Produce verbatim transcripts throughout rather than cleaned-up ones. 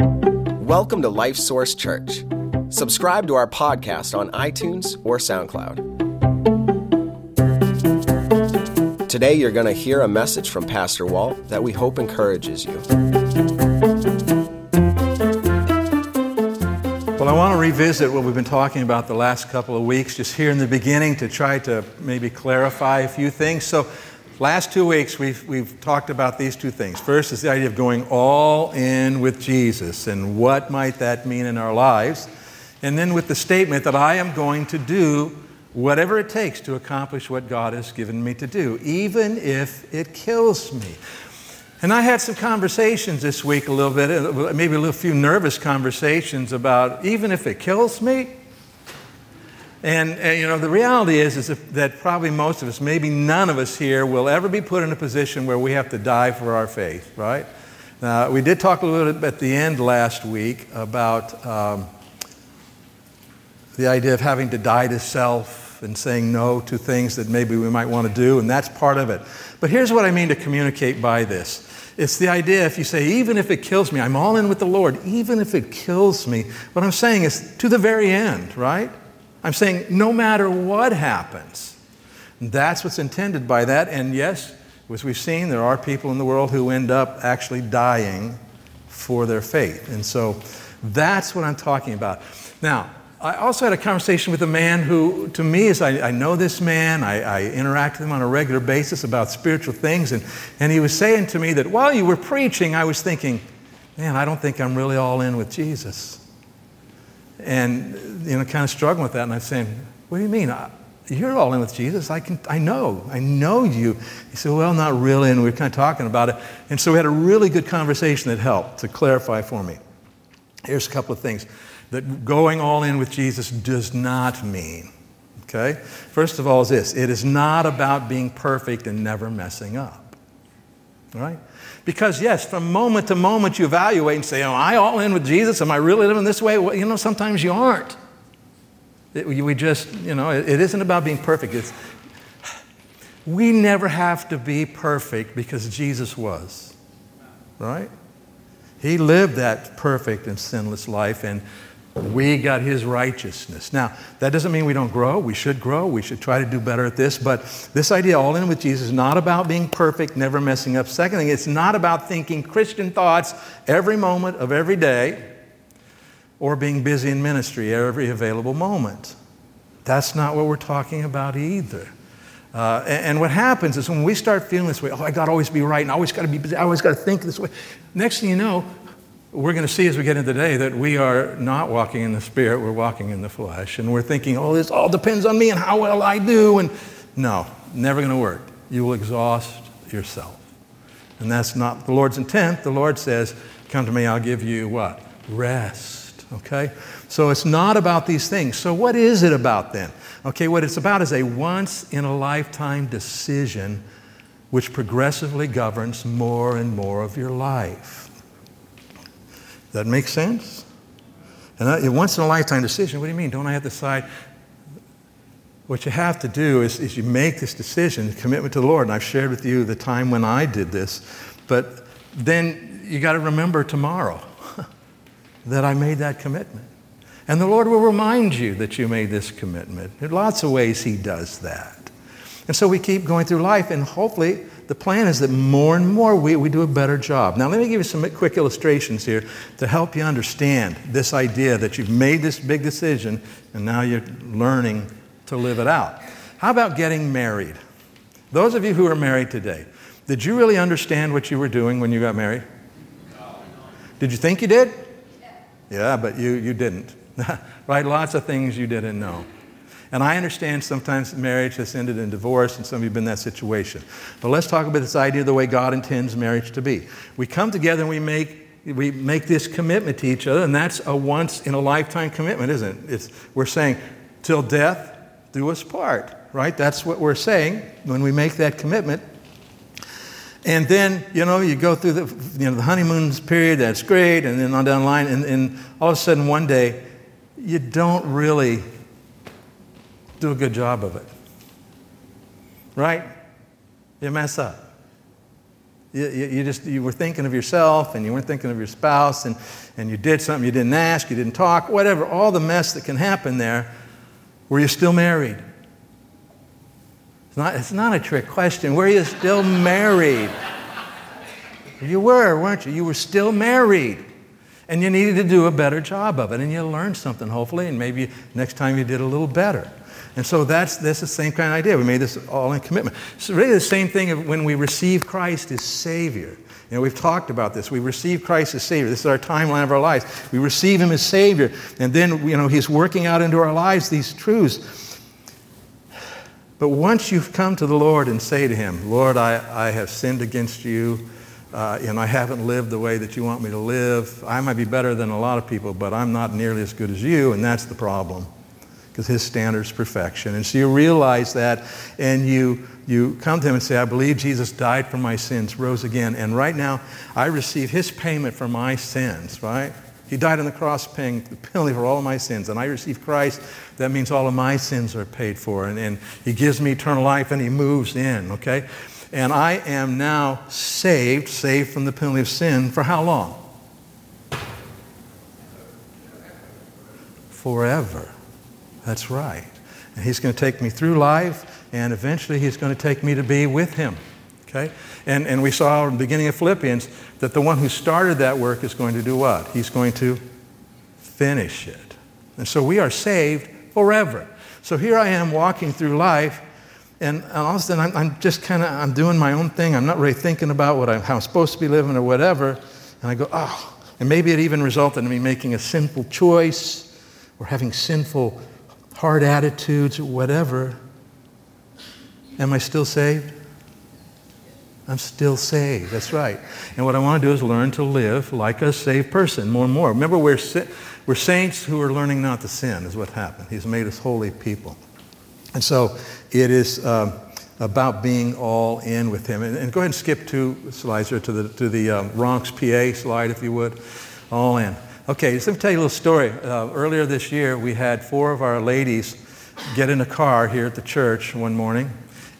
Welcome to Life Source Church. Subscribe to our podcast on iTunes or SoundCloud. Today you're going to hear a message from Pastor Walt that we hope encourages you. Well, I want to revisit what we've been talking about the last couple of weeks, just here in the beginning, to try to maybe clarify a few things. So, last two weeks, we've, we've talked about these two things. First is the idea of going all in with Jesus and what might that mean in our lives. And then with the statement that I am going to do whatever it takes to accomplish what God has given me to do, even if it kills me. And I had some conversations this week a little bit, maybe a little few nervous conversations about even if it kills me. And, and, you know, the reality is, is that probably most of us, maybe none of us here, will ever be put in a position where we have to die for our faith, right? Now, we did talk a little bit at the end last week about um, the idea of having to die to self and saying no to things that maybe we might want to do, and that's part of it. But here's what I mean to communicate by this. It's the idea, if you say, even if it kills me, I'm all in with the Lord, even if it kills me. What I'm saying is to the very end, right? I'm saying no matter what happens, that's what's intended by that. And yes, as we've seen, there are people in the world who end up actually dying for their faith. And so that's what I'm talking about. Now, I also had a conversation with a man who, to me, is I, I know this man. I, I interact with him on a regular basis about spiritual things. And, and he was saying to me that while you were preaching, I was thinking, man, I don't think I'm really all in with Jesus. And, you know, kind of struggling with that. And I'm saying, what do you mean? You're all in with Jesus. I can, I know. I know you. He said, well, not really. And we were kind of talking about it. And so we had a really good conversation that helped to clarify for me. Here's a couple of things that going all in with Jesus does not mean. Okay? First of all is this. It is not about being perfect and never messing up. All right? Because, yes, from moment to moment you evaluate and say, am I all in with Jesus? Am I really living this way? Well, you know, sometimes you aren't. It, we just, you know, it, it isn't about being perfect. It's, we never have to be perfect because Jesus was, right? He lived that perfect and sinless life, and we got his righteousness. Now, that doesn't mean we don't grow. We should grow. We should try to do better at this. But this idea, all in with Jesus, is not about being perfect, never messing up. Second thing, it's not about thinking Christian thoughts every moment of every day or being busy in ministry every available moment. That's not what we're talking about either. Uh, and, and what happens is when we start feeling this way, oh, I got to always be right and I always got to be busy, I always got to think this way. Next thing you know, we're going to see as we get into today that we are not walking in the Spirit, we're walking in the flesh. And we're thinking, oh, this all depends on me and how well I do. And no, never going to work. You will exhaust yourself. And that's not the Lord's intent. The Lord says, come to me, I'll give you what? Rest, okay? So it's not about these things. So what is it about then? Okay, what it's about is a once-in-a-lifetime decision which progressively governs more and more of your life. That makes sense? And that, once in a lifetime decision, what do you mean? Don't I have to decide? What you have to do is, is you make this decision, commitment to the Lord. And I've shared with you the time when I did this. But then you got to remember tomorrow that I made that commitment. And the Lord will remind you that you made this commitment. There are lots of ways he does that. And so we keep going through life, and hopefully the plan is that more and more we, we do a better job. Now, let me give you some quick illustrations here to help you understand this idea that you've made this big decision and now you're learning to live it out. How about getting married? Those of you who are married today, did you really understand what you were doing when you got married? Did you think you did? Yeah, but you, you didn't. Right? Lots of things you didn't know. And I understand sometimes marriage has ended in divorce, and some of you have been in that situation. But let's talk about this idea of the way God intends marriage to be. We come together and we make we make this commitment to each other, and that's a once-in-a-lifetime commitment, isn't it? It's, we're saying, till death do us part, right? That's what we're saying when we make that commitment. And then, you know, you go through the, you know, the honeymoon period, that's great, and then on down the line, and, and all of a sudden one day, you don't really do a good job of it, right? You mess up. You, you just you were thinking of yourself, and you weren't thinking of your spouse, and, and you did something you didn't ask, you didn't talk, whatever, all the mess that can happen there. Were you still married? It's not, it's not a trick question. Were you still married? You were, weren't you? You were still married. And you needed to do a better job of it. And you learned something, hopefully, and maybe next time you did a little better. And so that's, that's the same kind of idea. We made this all in commitment. It's really the same thing of when we receive Christ as Savior. You know, we've talked about this. We receive Christ as Savior. This is our timeline of our lives. We receive Him as Savior. And then, you know, He's working out into our lives these truths. But once you've come to the Lord and say to Him, Lord, I, I have sinned against you. Uh, you know, I haven't lived the way that you want me to live. I might be better than a lot of people, but I'm not nearly as good as you, and that's the problem, because His standard is perfection. And so you realize that, and you, you come to Him and say, I believe Jesus died for my sins, rose again, and right now I receive His payment for my sins, right? He died on the cross paying the penalty for all of my sins, and I receive Christ. That means all of my sins are paid for, and, and He gives me eternal life, and He moves in, okay? And I am now saved, saved from the penalty of sin for how long? Forever. That's right. And He's going to take me through life, and eventually He's going to take me to be with Him. Okay? And, and we saw in the beginning of Philippians that the one who started that work is going to do what? He's going to finish it. And so we are saved forever. So here I am walking through life, and all of a sudden, I'm, I'm just kind of, I'm doing my own thing. I'm not really thinking about what I'm, how I'm supposed to be living or whatever. And I go, oh. And maybe it even resulted in me making a sinful choice or having sinful hard attitudes or whatever. Am I still saved? I'm still saved. That's right. And what I want to do is learn to live like a saved person more and more. Remember, we're, we're saints who are learning not to sin is what happened. He's made us holy people. And so it is um, about being all in with Him. And, and go ahead and skip two slides here to the, to the um, Ronks P A slide, if you would. All in. Okay, just let me tell you a little story. Uh, earlier this year, we had four of our ladies get in a car here at the church one morning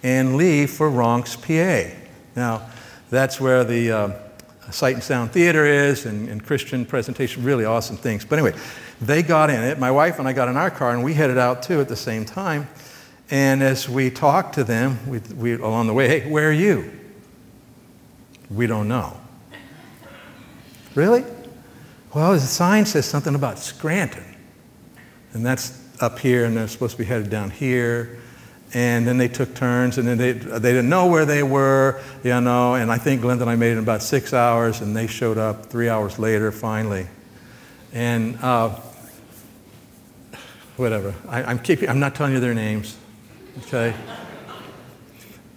and leave for Ronks P A. Now, that's where the um, Sight and Sound Theater is, and, and Christian presentation, really awesome things. But anyway, they got in it. My wife and I got in our car, and we headed out, too, at the same time. And as we talked to them, we, we, along the way, hey, where are you? We don't know. Really? Well, the sign says something about Scranton. And that's up here, and they're supposed to be headed down here. And then they took turns, and then they, they didn't know where they were, you know. And I think Glenda and I made it in about six hours, and they showed up three hours later, finally. And uh, whatever. I, I'm keeping, I'm not telling you their names. Okay.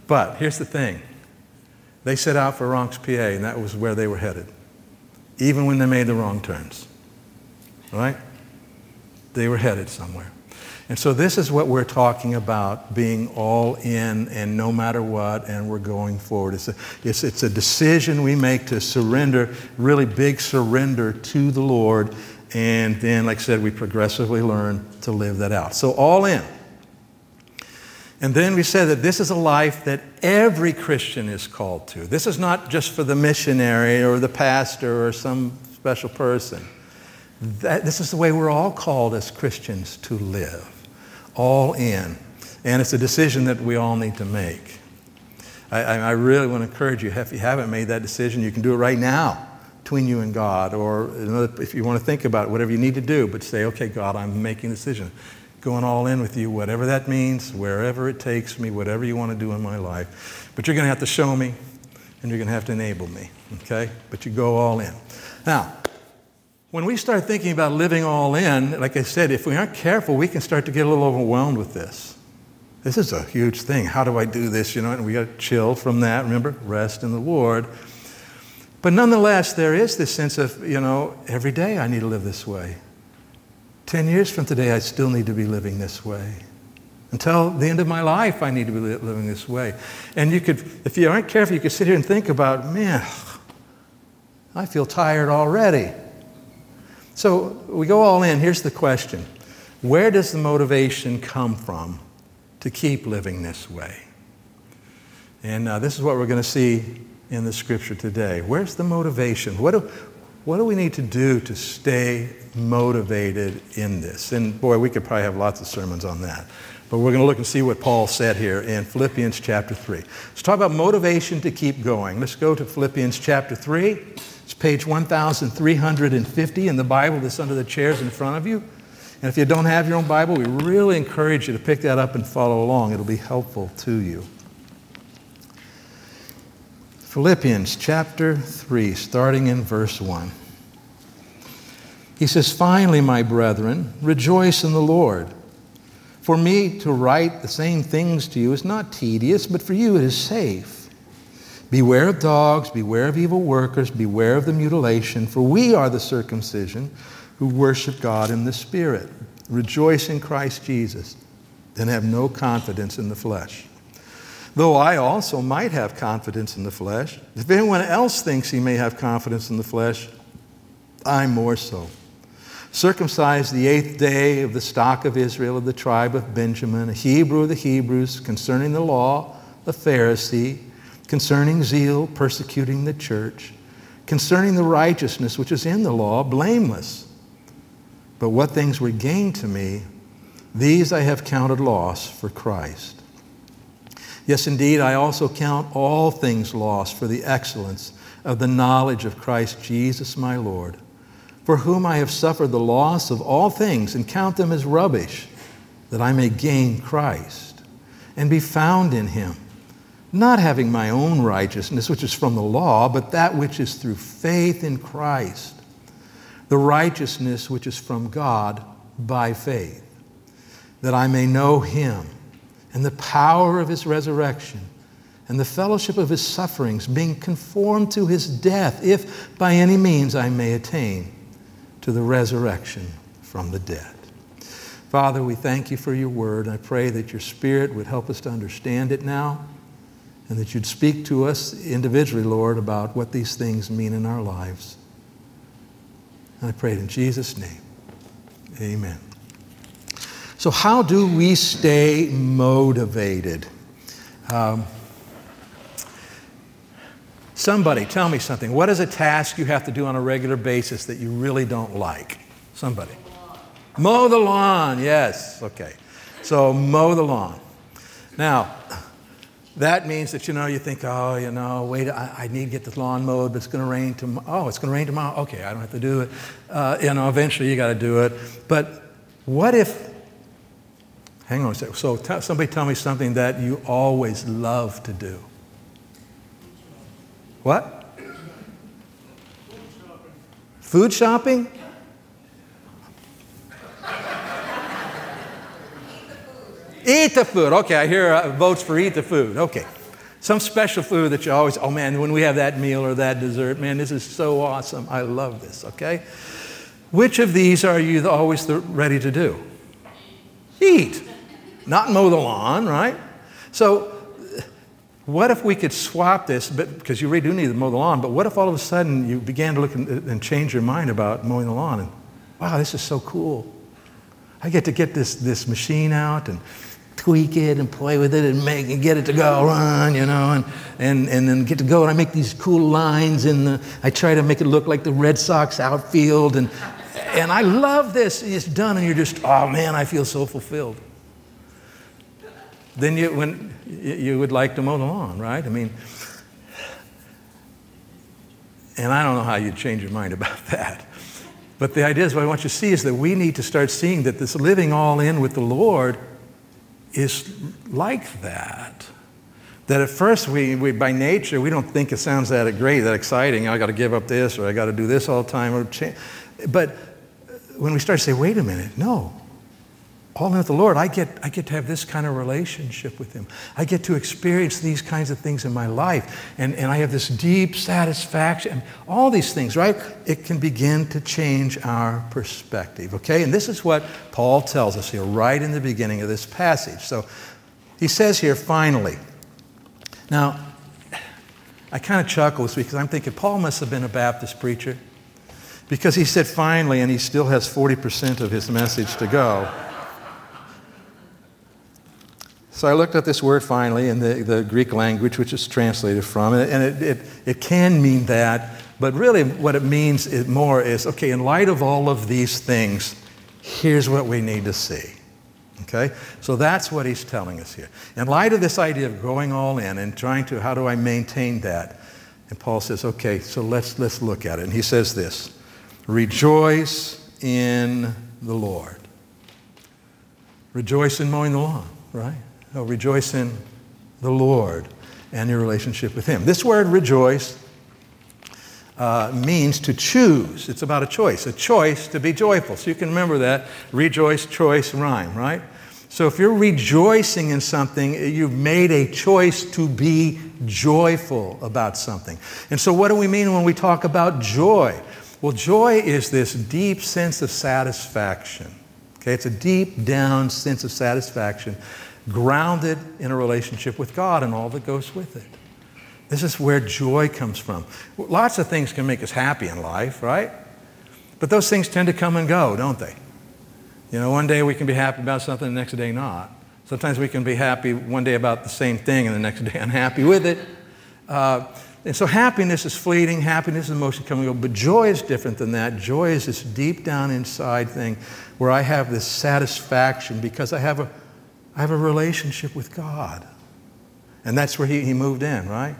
But here's the thing. They set out for Ronks P A, and that was where they were headed, even when they made the wrong turns. Right? They were headed somewhere. And so this is what we're talking about, being all in and no matter what, and we're going forward. It's a, it's, it's a decision we make to surrender, really big surrender to the Lord, and then, like I said, we progressively learn to live that out. So all in. And then we said that this is a life that every Christian is called to. This is not just for the missionary or the pastor or some special person. That, this is the way we're all called as Christians to live, all in. And it's a decision that we all need to make. I, I really want to encourage you, if you haven't made that decision, you can do it right now between you and God, or another, if you want to think about it, whatever you need to do, but say, okay, God, I'm making a decision. Going all in with you, whatever that means, wherever it takes me, whatever you want to do in my life. But you're going to have to show me, and you're going to have to enable me, okay? But you go all in. Now, when we start thinking about living all in, like I said, if we aren't careful, we can start to get a little overwhelmed with this. This is a huge thing. How do I do this? You know, and we got to chill from that. Remember, rest in the Lord. But nonetheless, there is this sense of, you know, every day I need to live this way. Ten years from today, I still need to be living this way. Until the end of my life, I need to be li- living this way. And you could, if you aren't careful, you could sit here and think about, man, I feel tired already. So we go all in. Here's the question. Where does the motivation come from to keep living this way? And uh, this is what we're going to see in the scripture today? Where's the motivation? What do, what do we need to do to stay motivated in this? And boy, we could probably have lots of sermons on that. But we're going to look and see what Paul said here in Philippians chapter three. Let's talk about motivation to keep going. Let's go to Philippians chapter three. It's page one thousand three hundred fifty in the Bible that's under the chairs in front of you. And if you don't have your own Bible, we really encourage you to pick that up and follow along. It'll be helpful to you. Philippians chapter three, starting in verse one. He says, "Finally, my brethren, rejoice in the Lord. For me to write the same things to you is not tedious, but for you it is safe. Beware of dogs, beware of evil workers, beware of the mutilation, for we are the circumcision who worship God in the Spirit, rejoice in Christ Jesus, and have no confidence in the flesh. Though I also might have confidence in the flesh, if anyone else thinks he may have confidence in the flesh, I more so. Circumcised the eighth day of the stock of Israel, of the tribe of Benjamin, a Hebrew of the Hebrews, concerning the law, a Pharisee, concerning zeal, persecuting the church, concerning the righteousness which is in the law, blameless. But what things were gained to me, these I have counted loss for Christ. Yes, indeed, I also count all things lost for the excellence of the knowledge of Christ Jesus my Lord, for whom I have suffered the loss of all things and count them as rubbish, that I may gain Christ and be found in him, not having my own righteousness, which is from the law, but that which is through faith in Christ, the righteousness which is from God by faith, that I may know him and the power of his resurrection, and the fellowship of his sufferings, being conformed to his death, if by any means I may attain to the resurrection from the dead." Father, we thank you for your word. I pray that your Spirit would help us to understand it now, and that you'd speak to us individually, Lord, about what these things mean in our lives. And I pray it in Jesus' name. Amen. So how do we stay motivated? Um, Somebody, tell me something. What is a task you have to do on a regular basis that you really don't like? Somebody. Mow the lawn. Yes. Okay. So mow the lawn. Now, that means that, you know, you think, oh, you know, wait, I, I need to get the lawn mowed, but it's going to rain tomorrow. Oh, it's going to rain tomorrow. Okay, I don't have to do it. Uh, you know, eventually you got to do it. But what if, hang on a second. So t- somebody tell me something that you always love to do. What? Food shopping? Food shopping? Eat the food. Okay, I hear uh, votes for eat the food. Okay. Some special food that you always, oh man, when we have that meal or that dessert, man, this is so awesome. I love this, okay? Which of these are you always the, ready to do? Eat. Not mow the lawn, right? So, what if we could swap this, but because you really do need to mow the lawn, but what if all of a sudden you began to look and, and change your mind about mowing the lawn? And wow, this is so cool. I get to get this, this machine out and tweak it and play with it and make and get it to go run, you know, and, and, and then get to go. And I make these cool lines and the, I try to make it look like the Red Sox outfield. And, and I love this. It's done and you're just, oh man, I feel so fulfilled. Then you, when, you would like to mow the lawn, right? I mean, and I don't know how you'd change your mind about that. But the idea is what I want you to see is that we need to start seeing that this living all in with the Lord is like that. That at first we, we by nature, we don't think it sounds that great, that exciting. I got to give up this or I got to do this all the time. Or change. But when we start to say, wait a minute, no. All in with the Lord, I get, I get to have this kind of relationship with him. I get to experience these kinds of things in my life. And, and I have this deep satisfaction. All these things, right? It can begin to change our perspective, okay? And this is what Paul tells us here right in the beginning of this passage. So he says here, finally. Now, I kind of chuckle this week because I'm thinking Paul must have been a Baptist preacher because he said finally and he still has forty percent of his message to go. So I looked up this word finally in the, the Greek language, which it's translated from, and it, it, it can mean that, but really what it means is more is, okay, in light of all of these things, here's what we need to see. Okay? So that's what he's telling us here. In light of this idea of going all in and trying to, how do I maintain that? And Paul says, okay, so let's, let's look at it. And he says this, rejoice in the Lord. Rejoice in mowing the lawn, right? No, rejoice in the Lord and your relationship with him. This word rejoice uh, means to choose. It's about a choice, a choice to be joyful. So you can remember that, rejoice, choice, rhyme, right? So if you're rejoicing in something, you've made a choice to be joyful about something. And so what do we mean when we talk about joy? Well, joy is this deep sense of satisfaction. Okay, it's a deep down sense of satisfaction grounded in a relationship with God and all that goes with it. This is where joy comes from. Lots of things can make us happy in life, right? But those things tend to come and go, don't they? You know, one day we can be happy about something, the next day not. Sometimes we can be happy one day about the same thing and the next day unhappy with it. Uh, and so happiness is fleeting, happiness is emotion coming and go, but joy is different than that. Joy is this deep down inside thing where I have this satisfaction because I have a I have a relationship with God. And that's where he, he moved in, right?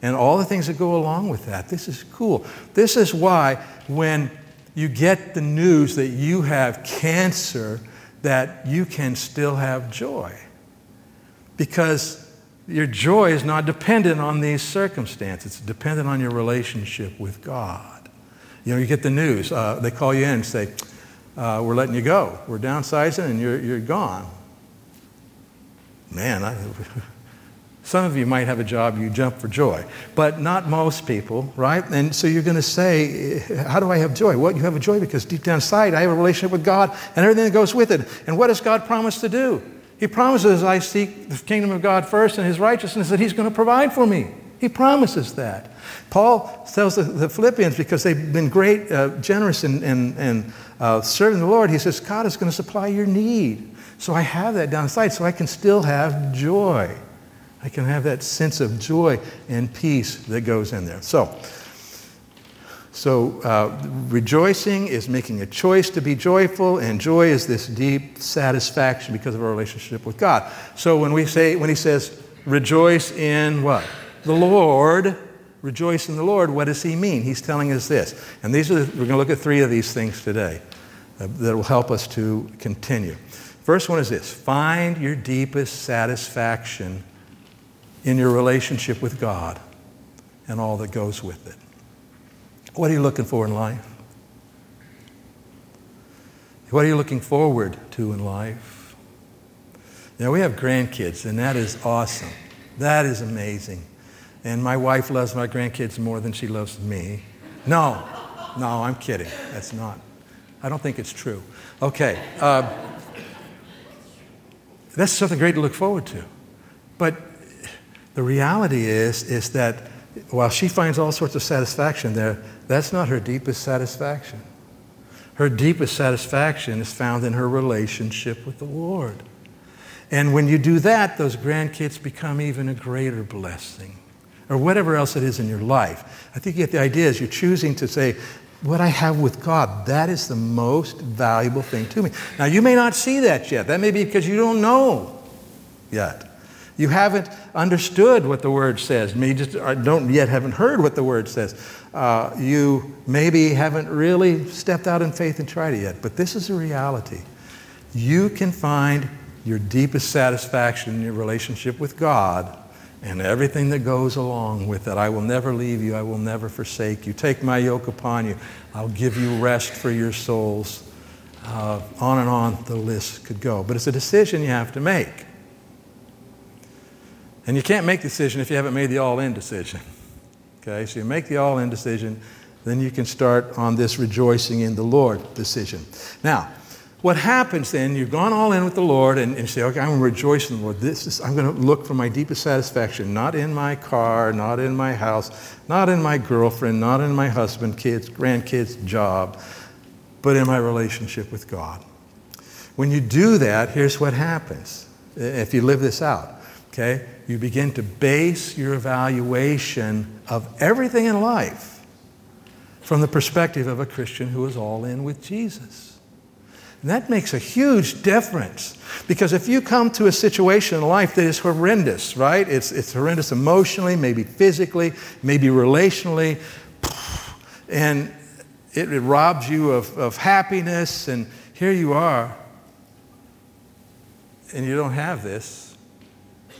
And all the things that go along with that. This is cool. This is why when you get the news that you have cancer, that you can still have joy. Because your joy is not dependent on these circumstances. It's dependent on your relationship with God. You know, you get the news. Uh, they call you in and say, uh, we're letting you go. We're downsizing and you're, you're gone. Man, I, some of you might have a job, you jump for joy, but not most people, right? And so you're going to say, how do I have joy? Well, you have a joy because deep down inside, I have a relationship with God and everything that goes with it. And what does God promise to do? He promises I seek the kingdom of God first and his righteousness that he's going to provide for me. He promises that. Paul tells the, the Philippians, because they've been great, uh, generous in, in, in uh, serving the Lord, he says, God is going to supply your need. So I have that down inside, so I can still have joy. I can have that sense of joy and peace that goes in there. So, so uh, rejoicing is making a choice to be joyful, and joy is this deep satisfaction because of our relationship with God. So when we say, when he says, rejoice in what? The Lord. Rejoice in the Lord. What does he mean? He's telling us this. And these are the, we're going to look at three of these things today uh, that will help us to continue. First one is this, find your deepest satisfaction in your relationship with God and all that goes with it. What are you looking for in life? What are you looking forward to in life? You know, we have grandkids, and that is awesome. That is amazing. And my wife loves my grandkids more than she loves me. No, no, I'm kidding. That's not, I don't think it's true. Okay. Uh, That's something great to look forward to. But the reality is, is that while she finds all sorts of satisfaction there, that's not her deepest satisfaction. Her deepest satisfaction is found in her relationship with the Lord. And when you do that, those grandkids become even a greater blessing, or whatever else it is in your life. I think you get the idea is you're choosing to say, what I have with God, that is the most valuable thing to me. Now, you may not see that yet. That may be because you don't know yet. You haven't understood what the Word says. You just don't yet haven't heard what the Word says. Uh, you maybe haven't really stepped out in faith and tried it yet. But this is a reality. You can find your deepest satisfaction in your relationship with God and everything that goes along with it. I will never leave you. I will never forsake you. Take my yoke upon you. I'll give you rest for your souls. Uh, on and on the list could go. But it's a decision you have to make. And you can't make the decision if you haven't made the all-in decision. Okay, so you make the all-in decision, then you can start on this rejoicing in the Lord decision. Now, what happens then, you've gone all in with the Lord and, and say, okay, I'm going to rejoice in the Lord. This is, I'm going to look for my deepest satisfaction, not in my car, not in my house, not in my girlfriend, not in my husband, kids, grandkids, job, but in my relationship with God. When you do that, here's what happens. if you live this out, okay? You begin to base your evaluation of everything in life from the perspective of a Christian who is all in with Jesus. And that makes a huge difference, because if you come to a situation in life that is horrendous, right? It's, it's horrendous emotionally, maybe physically, maybe relationally, and it, it robs you of, of happiness, and here you are, and you don't have this.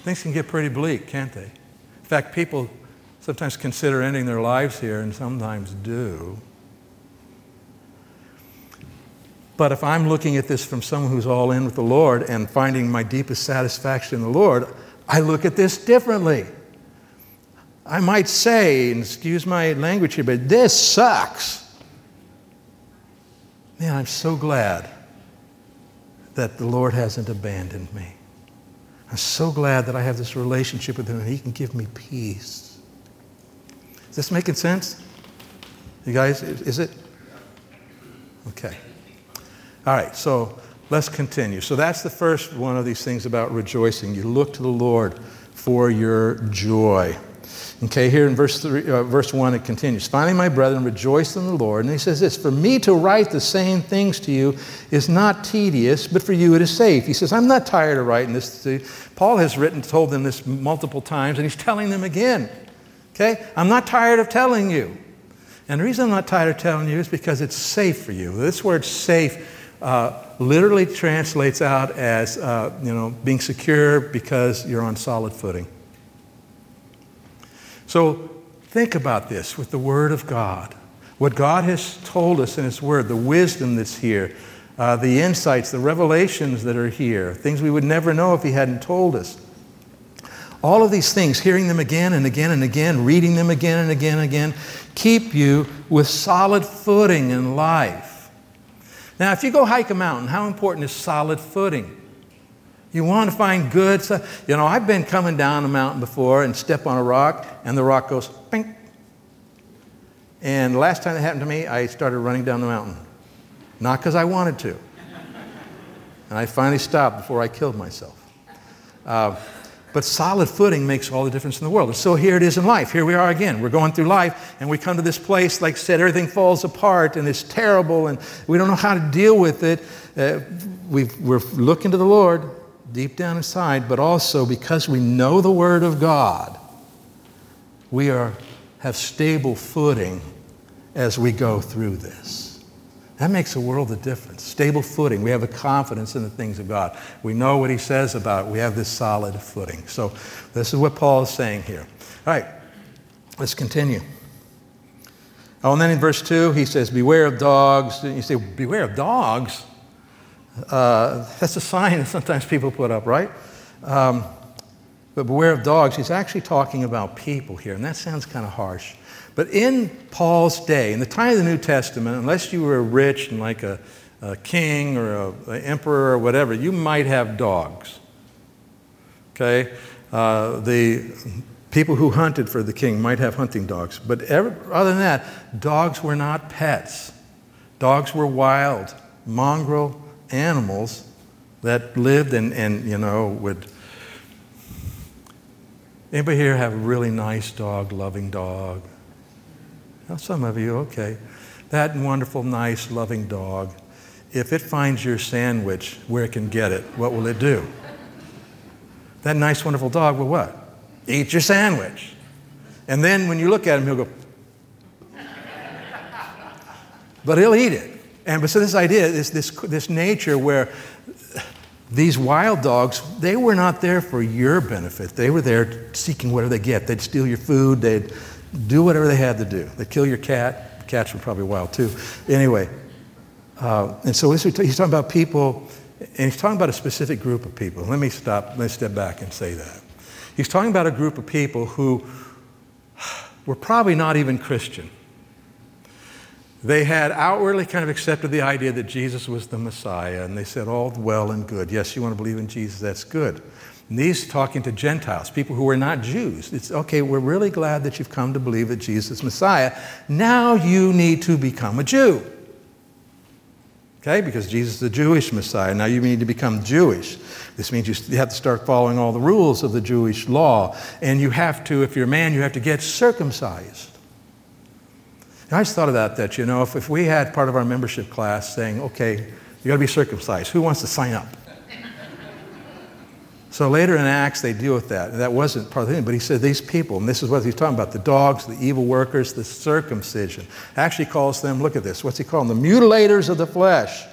Things can get pretty bleak, can't they? In fact, people sometimes consider ending their lives here, and sometimes do. But if I'm looking at this from someone who's all in with the Lord and finding my deepest satisfaction in the Lord, I look at this differently. I might say, and excuse my language here, but this sucks. Man, I'm so glad that the Lord hasn't abandoned me. I'm so glad that I have this relationship with Him and He can give me peace. Is this making sense? You guys, is it? Okay. All right, so let's continue. So that's the first one of these things about rejoicing. You look to the Lord for your joy. Okay, here in verse three, uh, verse one, it continues. Finally, my brethren, rejoice in the Lord. And he says this, for me to write the same things to you is not tedious, but for you it is safe. He says, I'm not tired of writing this to you. Paul has written, told them this multiple times, and he's telling them again. Okay, I'm not tired of telling you. And the reason I'm not tired of telling you is because it's safe for you. This word safe Uh, literally translates out as, uh, you know, being secure because you're on solid footing. So think about this with the Word of God. What God has told us in His Word, the wisdom that's here, uh, the insights, the revelations that are here, things we would never know if He hadn't told us. All of these things, hearing them again and again and again, reading them again and again and again, keep you with solid footing in life. Now, if you go hike a mountain, how important is solid footing? You want to find good stuff. You know, I've been coming down a mountain before and step on a rock, and the rock goes, ping. And the last time that happened to me, I started running down the mountain. Not because I wanted to. And I finally stopped before I killed myself. Uh, but solid footing makes all the difference in the world. And so here it is in life. Here we are again. We're going through life, and we come to this place, like I said, everything falls apart, and it's terrible, and we don't know how to deal with it. Uh, we've, we're looking to the Lord deep down inside, but also because we know the Word of God, we are have stable footing as we go through this. That makes a world of difference. Stable footing. We have a confidence in the things of God. We know what He says about it. We have this solid footing. So this is what Paul is saying here. All right, let's continue. Oh, and then in verse two, he says, beware of dogs. You say, beware of dogs? Uh, that's a sign that sometimes people put up, right? Um, but beware of dogs. He's actually talking about people here, and that sounds kind of harsh. But in Paul's day, in the time of the New Testament, unless you were rich and like a, a king or an emperor or whatever, you might have dogs. Okay? Uh, the people who hunted for the king might have hunting dogs. But every, other than that, dogs were not pets. Dogs were wild, mongrel animals that lived and, and you know, would... Anybody here have a really nice dog, loving dog? Some of you, okay. That wonderful, nice, loving dog, if it finds your sandwich where it can get it, what will it do? That nice, wonderful dog will what? Eat your sandwich. And then when you look at him, he'll go. But he'll eat it. And so this idea, this, this, this nature where these wild dogs, they were not there for your benefit. They were there seeking whatever they get. They'd steal your food. They'd do whatever they had to do. They kill your cat. The cats were probably wild too. Anyway, uh, and so this, he's talking about people, and he's talking about a specific group of people. Let me stop, let me step back and say that. He's talking about a group of people who were probably not even Christian. They had outwardly kind of accepted the idea that Jesus was the Messiah, and they said, all well and good. Yes, you want to believe in Jesus, that's good. And these talking to Gentiles, people who were not Jews. It's, okay, we're really glad that you've come to believe that Jesus is Messiah. Now you need to become a Jew. Okay, because Jesus is the Jewish Messiah. Now you need to become Jewish. This means you have to start following all the rules of the Jewish law. And you have to, if you're a man, you have to get circumcised. And I just thought about that, you know, if, if we had part of our membership class saying, okay, you got to be circumcised. Who wants to sign up? So later in Acts, they deal with that. And that wasn't part of the thing, but he said these people, and this is what he's talking about, the dogs, the evil workers, the circumcision. Actually calls them, look at this, what's he calling them? The mutilators of the flesh.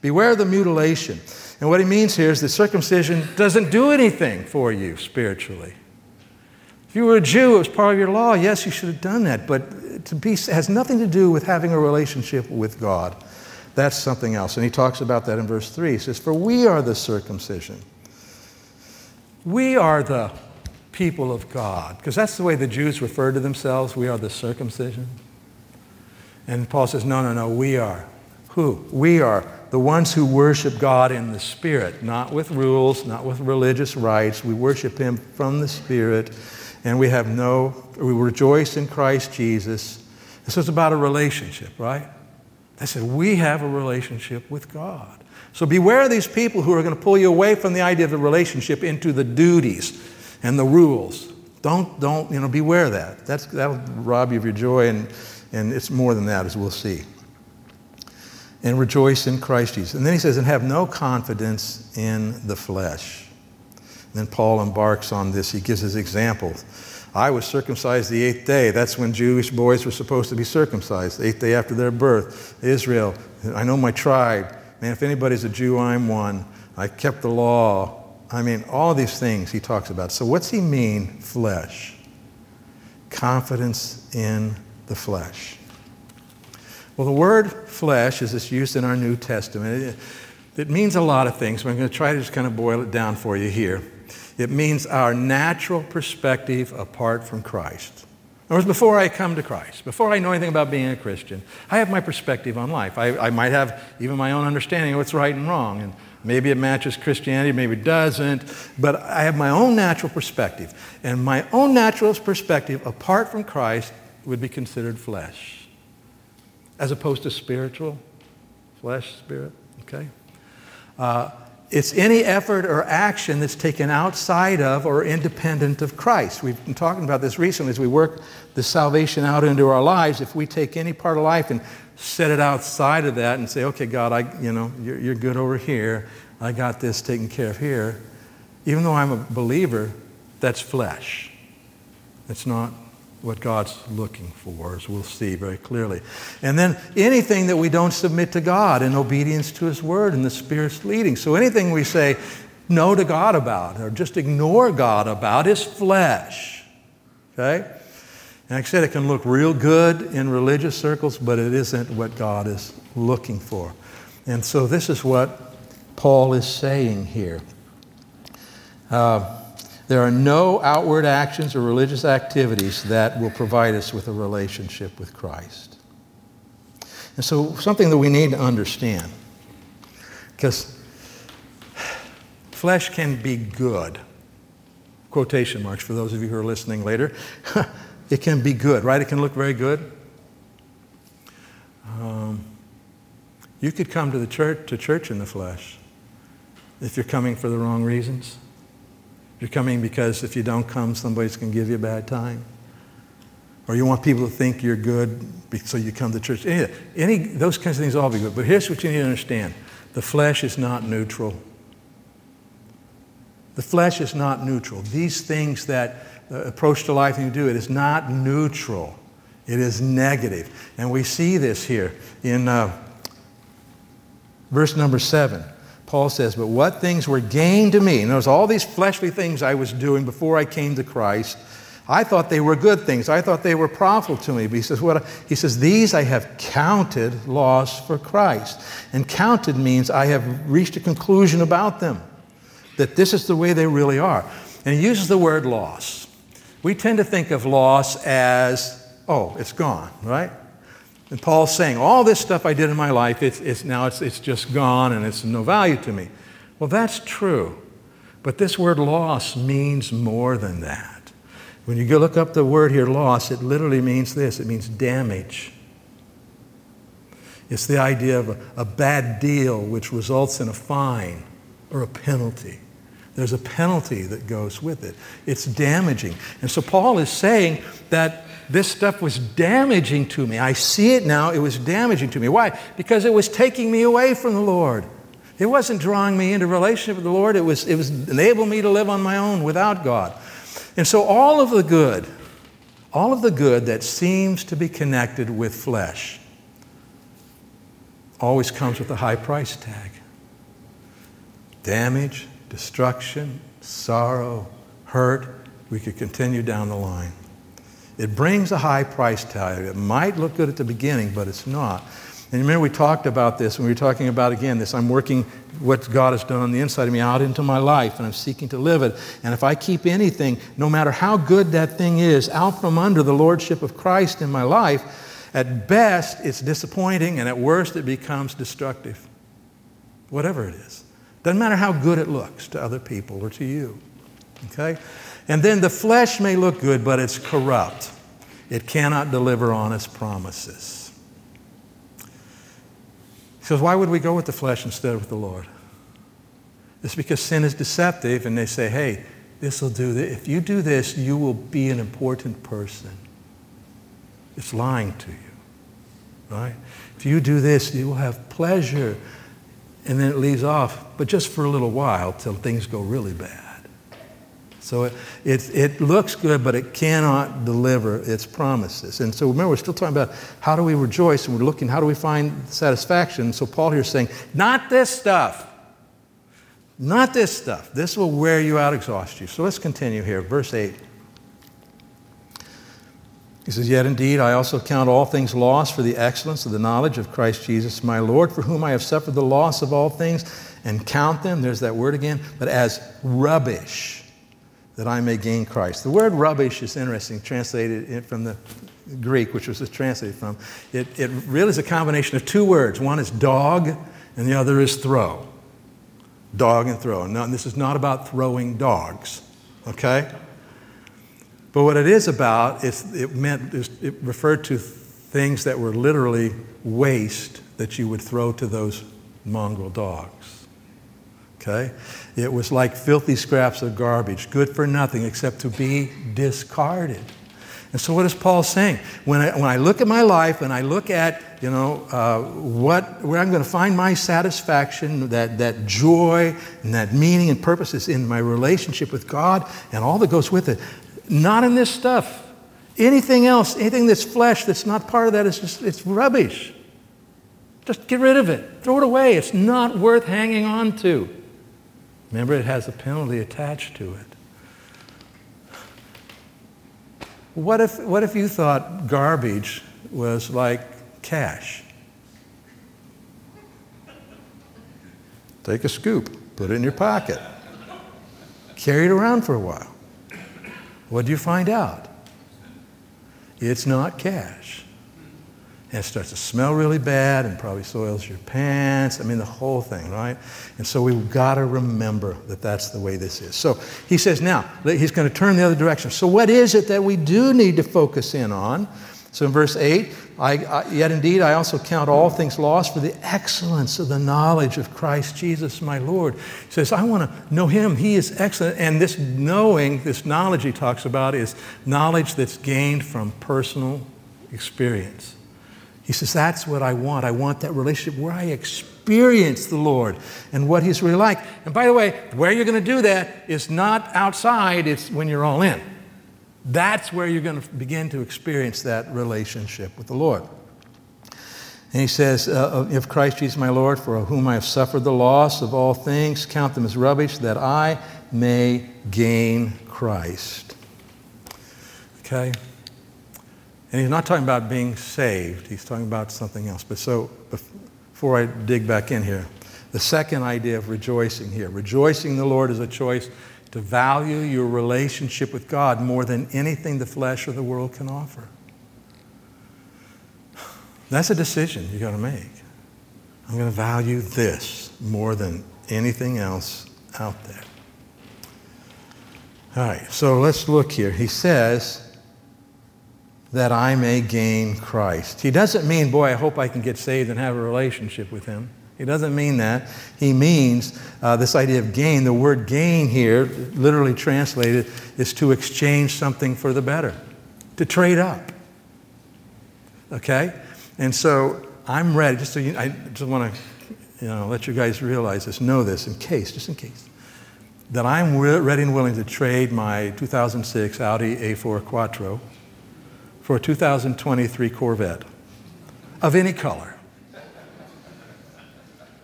Beware of the mutilation. And what he means here is the circumcision doesn't do anything for you spiritually. If you were a Jew, it was part of your law. Yes, you should have done that, but to be it has nothing to do with having a relationship with God. That's something else. And he talks about that in verse three. He says, for we are the circumcision. We are the people of God, because that's the way the Jews refer to themselves. We are the circumcision. And Paul says, no, no, no, we are. Who? We are the ones who worship God in the Spirit, not with rules, not with religious rites. We worship Him from the Spirit, and we have no, we rejoice in Christ Jesus. This is about a relationship, right? They said, we have a relationship with God. So beware of these people who are going to pull you away from the idea of the relationship into the duties and the rules. Don't, don't, you know, beware of that. That's, that'll rob you of your joy, and, and it's more than that, as we'll see. And rejoice in Christ Jesus. And then he says, and have no confidence in the flesh. And then Paul embarks on this. He gives his examples. I was circumcised the eighth day. That's when Jewish boys were supposed to be circumcised, the eighth day after their birth. Israel, I know my tribe. Man, if anybody's a Jew, I'm one. I kept the law. I mean, all these things he talks about. So what's he mean, flesh? Confidence in the flesh. Well, the word flesh, as it's used in our New Testament, it, it means a lot of things, but I'm going to try to just kind of boil it down for you here. It means our natural perspective apart from Christ. In other words, before I come to Christ, before I know anything about being a Christian, I have my perspective on life. I, I might have even my own understanding of what's right and wrong. And maybe it matches Christianity, maybe it doesn't. But I have my own natural perspective. And my own natural perspective, apart from Christ, would be considered flesh. As opposed to spiritual, flesh, spirit, okay? Uh, It's any effort or action that's taken outside of or independent of Christ. We've been talking about this recently as we work the salvation out into our lives. If we take any part of life and set it outside of that and say, okay, God, I, you know, you're, you're good over here. I got this taken care of here. Even though I'm a believer, that's flesh. It's not what God's looking for, as we'll see very clearly. And then anything that we don't submit to God in obedience to His Word and the Spirit's leading. So anything we say no to God about or just ignore God about is flesh, okay? And like I said, it can look real good in religious circles, but it isn't what God is looking for. And so this is what Paul is saying here. Uh, There are no outward actions or religious activities that will provide us with a relationship with Christ. And so something that we need to understand, because flesh can be good. Quotation marks for those of you who are listening later. It can be good, right? It can look very good. Um, you could come to the church to church in the flesh if you're coming for the wrong reasons. You're coming because if you don't come, somebody's going to give you a bad time. Or you want people to think you're good, so you come to church. Any, any those kinds of things all be good. But here's what you need to understand. The flesh is not neutral. The flesh is not neutral. These things that uh, approach to life and you do, it is not neutral. It is negative. And we see this here in uh, verse number seven. Paul says, but what things were gained to me? Notice all these fleshly things I was doing before I came to Christ. I thought they were good things. I thought they were profitable to me. But he says, what I, he says, these I have counted loss for Christ. And counted means I have reached a conclusion about them, that this is the way they really are. And he uses the word loss. We tend to think of loss as, oh, it's gone, right? And Paul's saying, all this stuff I did in my life, it's, it's now it's, it's just gone and it's no value to me. Well, that's true. But this word loss means more than that. When you go look up the word here, loss, it literally means this. It means damage. It's the idea of a, a bad deal which results in a fine or a penalty. There's a penalty that goes with it. It's damaging. And so Paul is saying that this stuff was damaging to me. I see it now. It was damaging to me. Why? Because it was taking me away from the Lord. It wasn't drawing me into relationship with the Lord. It was, it was enabling me to live on my own without God. And so all of the good, all of the good that seems to be connected with flesh always comes with a high price tag. Damage, destruction, sorrow, hurt. We could continue down the line. It brings a high price tag. It might look good at the beginning, but it's not. And remember, we talked about this when we were talking about, again, this I'm working what God has done on the inside of me out into my life, and I'm seeking to live it. And if I keep anything, no matter how good that thing is, out from under the lordship of Christ in my life, at best, it's disappointing, and at worst, it becomes destructive. Whatever it is. Doesn't matter how good it looks to other people or to you. Okay? And then the flesh may look good, but it's corrupt. It cannot deliver on its promises. He says, why would we go with the flesh instead of the Lord? It's because sin is deceptive, and they say, hey, this will do this. If you do this, you will be an important person. It's lying to you, right? If you do this, you will have pleasure. And then it leaves off, but just for a little while, till things go really bad. So it, it, it looks good, but it cannot deliver its promises. And so remember, we're still talking about how do we rejoice, and we're looking, how do we find satisfaction? So Paul here is saying, not this stuff. Not this stuff. This will wear you out, exhaust you. So let's continue here. Verse eight. He says, yet indeed, I also count all things lost for the excellence of the knowledge of Christ Jesus my Lord, for whom I have suffered the loss of all things, and count them, there's that word again, but as rubbish, that I may gain Christ. The word rubbish is interesting, translated from the Greek, which was translated from. It, it really is a combination of two words. One is dog, and the other is throw. Dog and throw. Now, and this is not about throwing dogs, okay? But what it is about, is it meant, it referred to things that were literally waste that you would throw to those mongrel dogs, okay? It was like filthy scraps of garbage, good for nothing except to be discarded. And so what is Paul saying? When I, when I look at my life and I look at, you know, uh, what, where I'm going to find my satisfaction, that, that joy and that meaning and purpose is in my relationship with God and all that goes with it. Not in this stuff. Anything else, anything that's flesh that's not part of that is just, it's rubbish. Just get rid of it. Throw it away. It's not worth hanging on to. Remember, it has a penalty attached to it. What if, what if you thought garbage was like cash? Take a scoop, put it in your pocket, carry it around for a while. What do you find out? It's not cash. And it starts to smell really bad and probably soils your pants. I mean, the whole thing, right? And so we've got to remember that that's the way this is. So he says now, he's going to turn the other direction. So what is it that we do need to focus in on? So in verse eight, I, I, yet indeed I also count all things lost for the excellence of the knowledge of Christ Jesus my Lord. He says, I want to know him. He is excellent. And this knowing, this knowledge he talks about is knowledge that's gained from personal experience. He says, that's what I want. I want that relationship where I experience the Lord and what he's really like. And by the way, where you're going to do that is not outside. It's when you're all in. That's where you're going to begin to experience that relationship with the Lord. And he says, uh, if Christ Jesus my Lord, for whom I have suffered the loss of all things, count them as rubbish, that I may gain Christ. Okay? And he's not talking about being saved. He's talking about something else. But so, before I dig back in here, the second idea of rejoicing here. Rejoicing in the Lord is a choice to value your relationship with God more than anything the flesh or the world can offer. That's a decision you got to make. I'm going to value this more than anything else out there. All right, so let's look here. He says, that I may gain Christ. He doesn't mean, boy, I hope I can get saved and have a relationship with him. He doesn't mean that. He means uh, this idea of gain. The word gain here, literally translated, is to exchange something for the better, to trade up. Okay? And so I'm ready. Just so you, I just want to you know, let you guys realize this, know this, in case, just in case, that I'm re- ready and willing to trade my two thousand six Audi A four Quattro for a two thousand twenty-three Corvette of any color.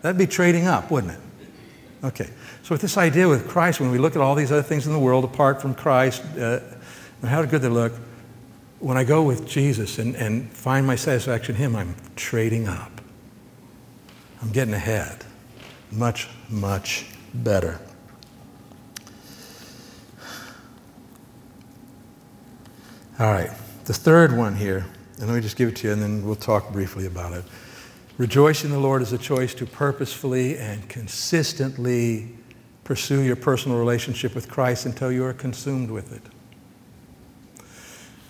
That'd be trading up, wouldn't it? Okay. So with this idea with Christ, when we look at all these other things in the world apart from Christ, uh, no matter how good they look, when I go with Jesus and, and find my satisfaction in him, I'm trading up. I'm getting ahead. Much, much better. All right. The third one here, and let me just give it to you and then we'll talk briefly about it. Rejoice in the Lord is a choice to purposefully and consistently pursue your personal relationship with Christ until you are consumed with it.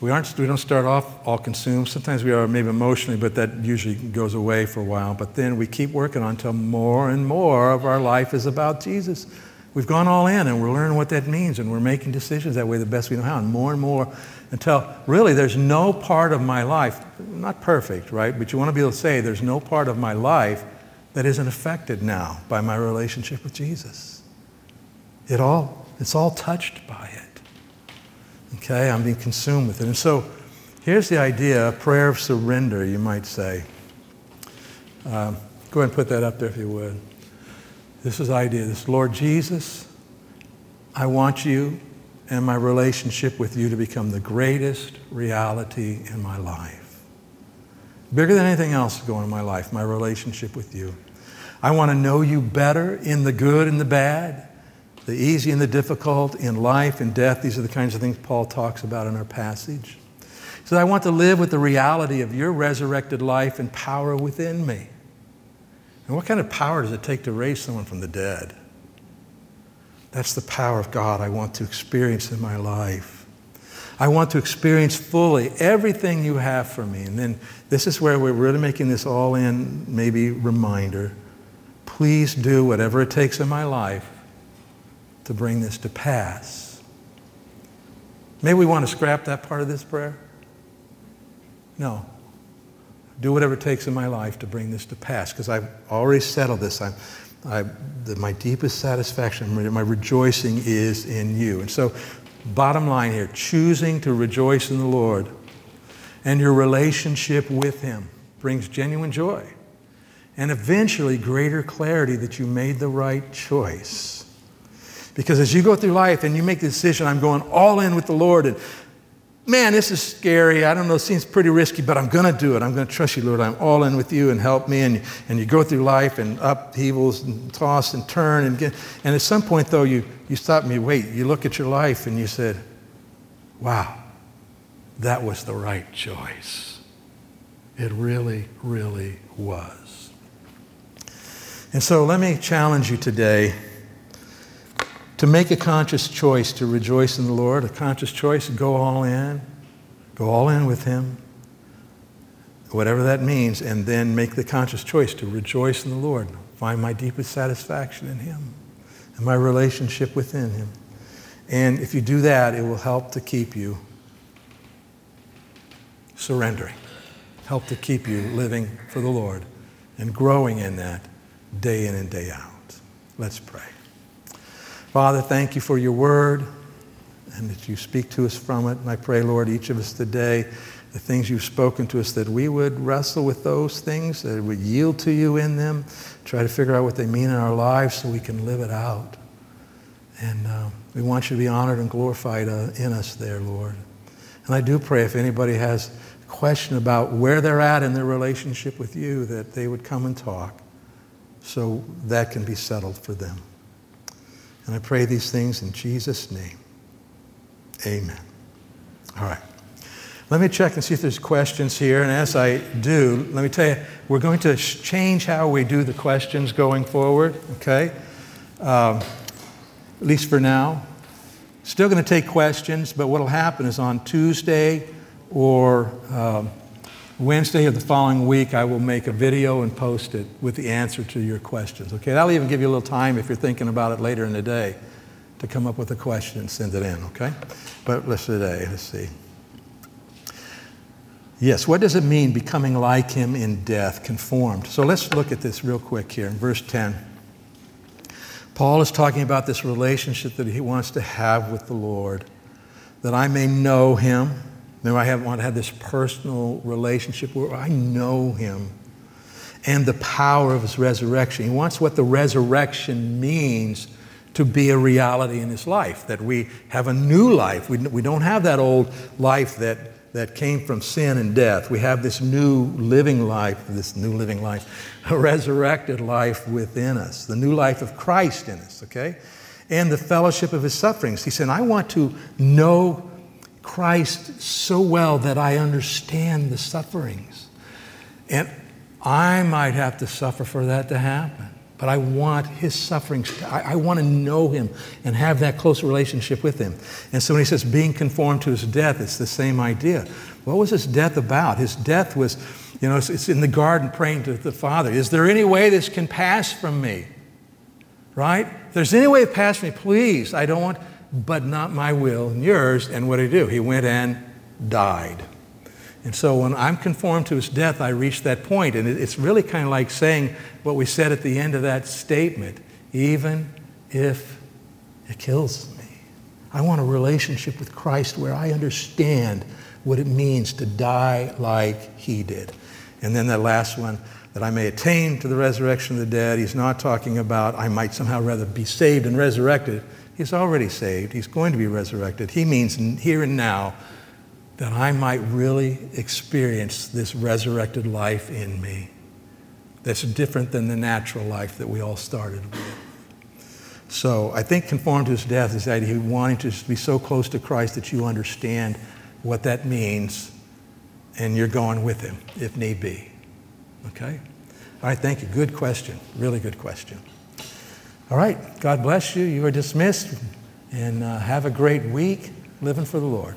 We aren't, we don't start off all consumed. Sometimes we are maybe emotionally, but that usually goes away for a while. But then we keep working on until more and more of our life is about Jesus. We've gone all in and we're learning what that means and we're making decisions that way the best we know how, and more and more until really there's no part of my life, not perfect, right? But you want to be able to say there's no part of my life that isn't affected now by my relationship with Jesus. It all, it's all touched by it. Okay, I'm being consumed with it. And so here's the idea, a prayer of surrender, you might say. Um, go ahead and put that up there if you would. This is the idea, this Lord Jesus, I want you and my relationship with you to become the greatest reality in my life. Bigger than anything else going on in my life, my relationship with you. I want to know you better in the good and the bad, the easy and the difficult, in life and death. These are the kinds of things Paul talks about in our passage. He says, I want to live with the reality of your resurrected life and power within me. And what kind of power does it take to raise someone from the dead? That's the power of God I want to experience in my life. I want to experience fully everything you have for me. And then this is where we're really making this all in, maybe reminder. Please do whatever it takes in my life to bring this to pass. Maybe we want to scrap that part of this prayer. No. Do whatever it takes in my life to bring this to pass, because I've already settled this. I'm, I, the, my deepest satisfaction, my rejoicing is in you. And so, bottom line here, choosing to rejoice in the Lord and your relationship with him brings genuine joy and eventually greater clarity that you made the right choice. Because as you go through life and you make the decision, I'm going all in with the Lord, and man, this is scary. I don't know, it seems pretty risky, but I'm going to do it. I'm going to trust you, Lord. I'm all in with you, and help me. And, and you go through life and upheavals and toss and turn. And get, and at some point, though, you, you stop and you wait. You look at your life and you said, wow, that was the right choice. It really, really was. And so let me challenge you today to make a conscious choice to rejoice in the Lord, a conscious choice to go all in, go all in with him, whatever that means, and then make the conscious choice to rejoice in the Lord, find my deepest satisfaction in him and my relationship within him. And if you do that, it will help to keep you surrendering, help to keep you living for the Lord and growing in that day in and day out. Let's pray. Father, thank you for your word and that you speak to us from it. And I pray, Lord, each of us today, the things you've spoken to us, that we would wrestle with those things, that we yield to you in them, try to figure out what they mean in our lives so we can live it out. And uh, we want you to be honored and glorified uh, in us there, Lord. And I do pray if anybody has a question about where they're at in their relationship with you, that they would come and talk so that can be settled for them. And I pray these things in Jesus' name. Amen. All right. Let me check and see if there's questions here. And as I do, let me tell you, we're going to change how we do the questions going forward, okay? Um, at least for now. Still going to take questions, but what will happen is on Tuesday, or um, Wednesday of the following week, I will make a video and post it with the answer to your questions. Okay, that'll even give you a little time if you're thinking about it later in the day to come up with a question and send it in, okay? But let's today, let's see. Yes, what does it mean becoming like him in death, conformed? So let's look at this real quick here in verse ten. Paul is talking about this relationship that he wants to have with the Lord, that I may know him. Remember, I have, want to have this personal relationship where I know him and the power of his resurrection. He wants what the resurrection means to be a reality in his life, that we have a new life. We, we don't have that old life that, that came from sin and death. We have this new living life, this new living life, a resurrected life within us, the new life of Christ in us, okay? And the fellowship of his sufferings. He said, I want to know Christ so well that I understand the sufferings. And I might have to suffer for that to happen. But I want his sufferings. I, I want to know him and have that close relationship with him. And so when he says being conformed to his death, it's the same idea. What was his death about? His death was, you know, it's, it's in the garden praying to the Father. Is there any way this can pass from me? Right? If there's any way to pass from me, please. I don't want, but not my will and yours. And what did he do? He went and died. And so when I'm conformed to his death, I reach that point. And it's really kind of like saying what we said at the end of that statement, even if it kills me. I want a relationship with Christ where I understand what it means to die like he did. And then that last one, that I may attain to the resurrection of the dead. He's not talking about I might somehow rather be saved and resurrected. He's already saved. He's going to be resurrected. He means here and now, that I might really experience this resurrected life in me that's different than the natural life that we all started with. So I think conformed to his death is the idea of wanting to just be so close to Christ that you understand what that means and you're going with him if need be. Okay? All right, thank you. Good question. Really good question. All right, God bless you. You are dismissed and uh, have a great week living for the Lord.